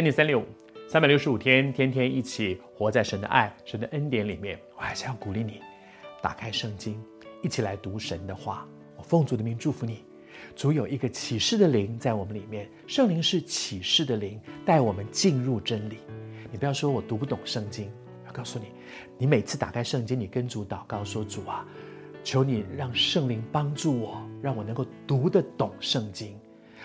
恩典365，365天，天天一起活在神的爱、神的恩典里面。我还是要鼓励你，打开圣经，一起来读神的话。我奉主的名祝福你。主有一个启示的灵在我们里面，圣灵是启示的灵，带我们进入真理。你不要说我读不懂圣经，我告诉你，你每次打开圣经，你跟主祷告说：主啊，求你让圣灵帮助我，让我能够读得懂圣经。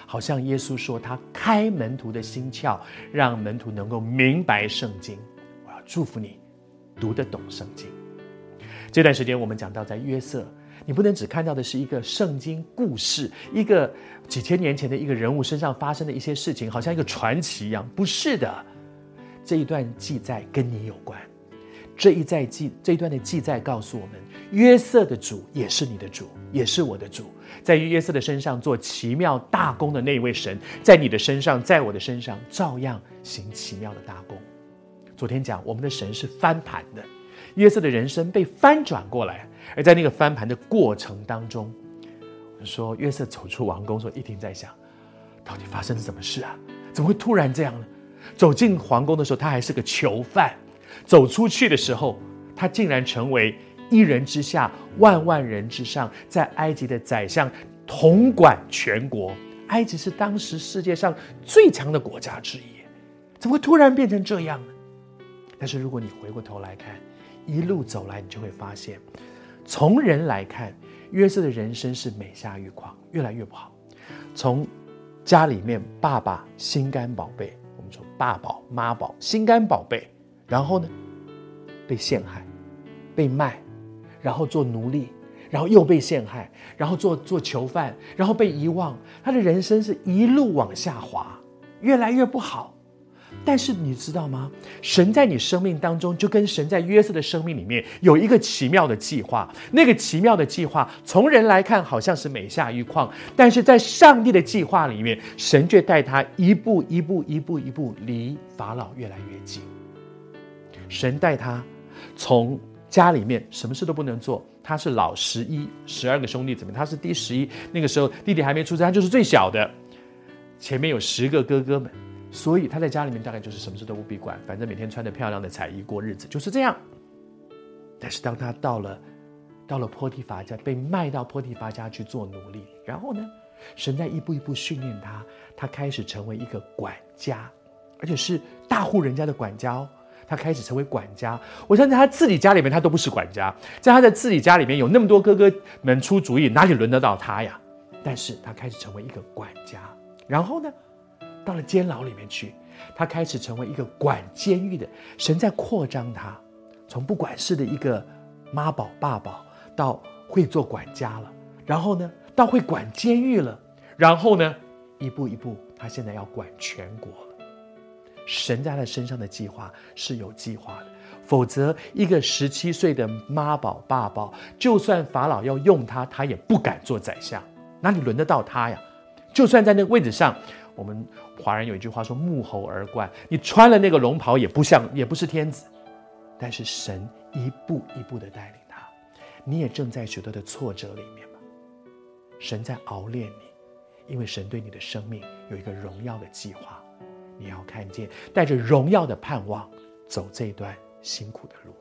好像耶稣说他开门徒的心窍，让门徒能够明白圣经。我要祝福你读得懂圣经。这段时间我们讲到在约瑟，你不能只看到的是一个圣经故事，一个几千年前的一个人物身上发生的一些事情，好像一个传奇一样。不是的，这一段记载跟你有关。这一段的记载告诉我们，约瑟的主也是你的主，也是我的主。在约瑟的身上做奇妙大功的那位神，在你的身上，在我的身上照样行奇妙的大功。昨天讲我们的神是翻盘的，约瑟的人生被翻转过来。而在那个翻盘的过程当中，我说约瑟走出王宫，说一定在想，到底发生了什么事啊？怎么会突然这样呢？走进皇宫的时候他还是个囚犯，走出去的时候他竟然成为一人之下万万人之上，在埃及的宰相，统管全国。埃及是当时世界上最强的国家之一，怎么会突然变成这样呢？但是如果你回过头来看，一路走来，你就会发现，从人来看，约瑟的人生是每下愈况，越来越不好。从家里面，爸爸心肝宝贝，我们说爸宝妈宝心肝宝贝，然后呢被陷害，被卖，然后做奴隶，然后又被陷害，然后做囚犯，然后被遗忘。他的人生是一路往下滑，越来越不好。但是你知道吗？神在你生命当中，就跟神在约瑟的生命里面有一个奇妙的计划。那个奇妙的计划，从人来看好像是每下愈况，但是在上帝的计划里面，神却带他一步一步离法老越来越近。神带他从家里面什么事都不能做，他是老11，12个兄弟姊妹，他是第11。那个时候弟弟还没出生，他就是最小的，前面有10个哥哥们。所以他在家里面大概就是什么事都不必管，反正每天穿着漂亮的彩衣过日子，就是这样。但是当他到了波提乏家，被卖到波提乏家去做奴隶，然后呢，神在一步一步训练他，他开始成为一个管家，而且是大户人家的管家哦。他开始成为管家。我相信他自己家里面他都不是管家，在他的自己家里面有那么多哥哥们出主意，哪里轮得到他呀？但是他开始成为一个管家，然后呢，到了监牢里面去，他开始成为一个管监狱的。神在扩张他，从不管事的一个妈宝爸宝，到会做管家了，然后呢，到会管监狱了，然后呢，一步一步，他现在要管全国了。神在他的身上的计划是有计划的，否则一个17岁的妈宝爸宝，就算法老要用他，他也不敢做宰相，哪里轮得到他呀？就算在那个位置上，我们华人有一句话说沐猴而冠，你穿了那个龙袍也不是天子。但是神一步一步的带领他。你也正在许多的挫折里面吧，神在熬炼你，因为神对你的生命有一个荣耀的计划，你要看见，带着荣耀的盼望走这段辛苦的路。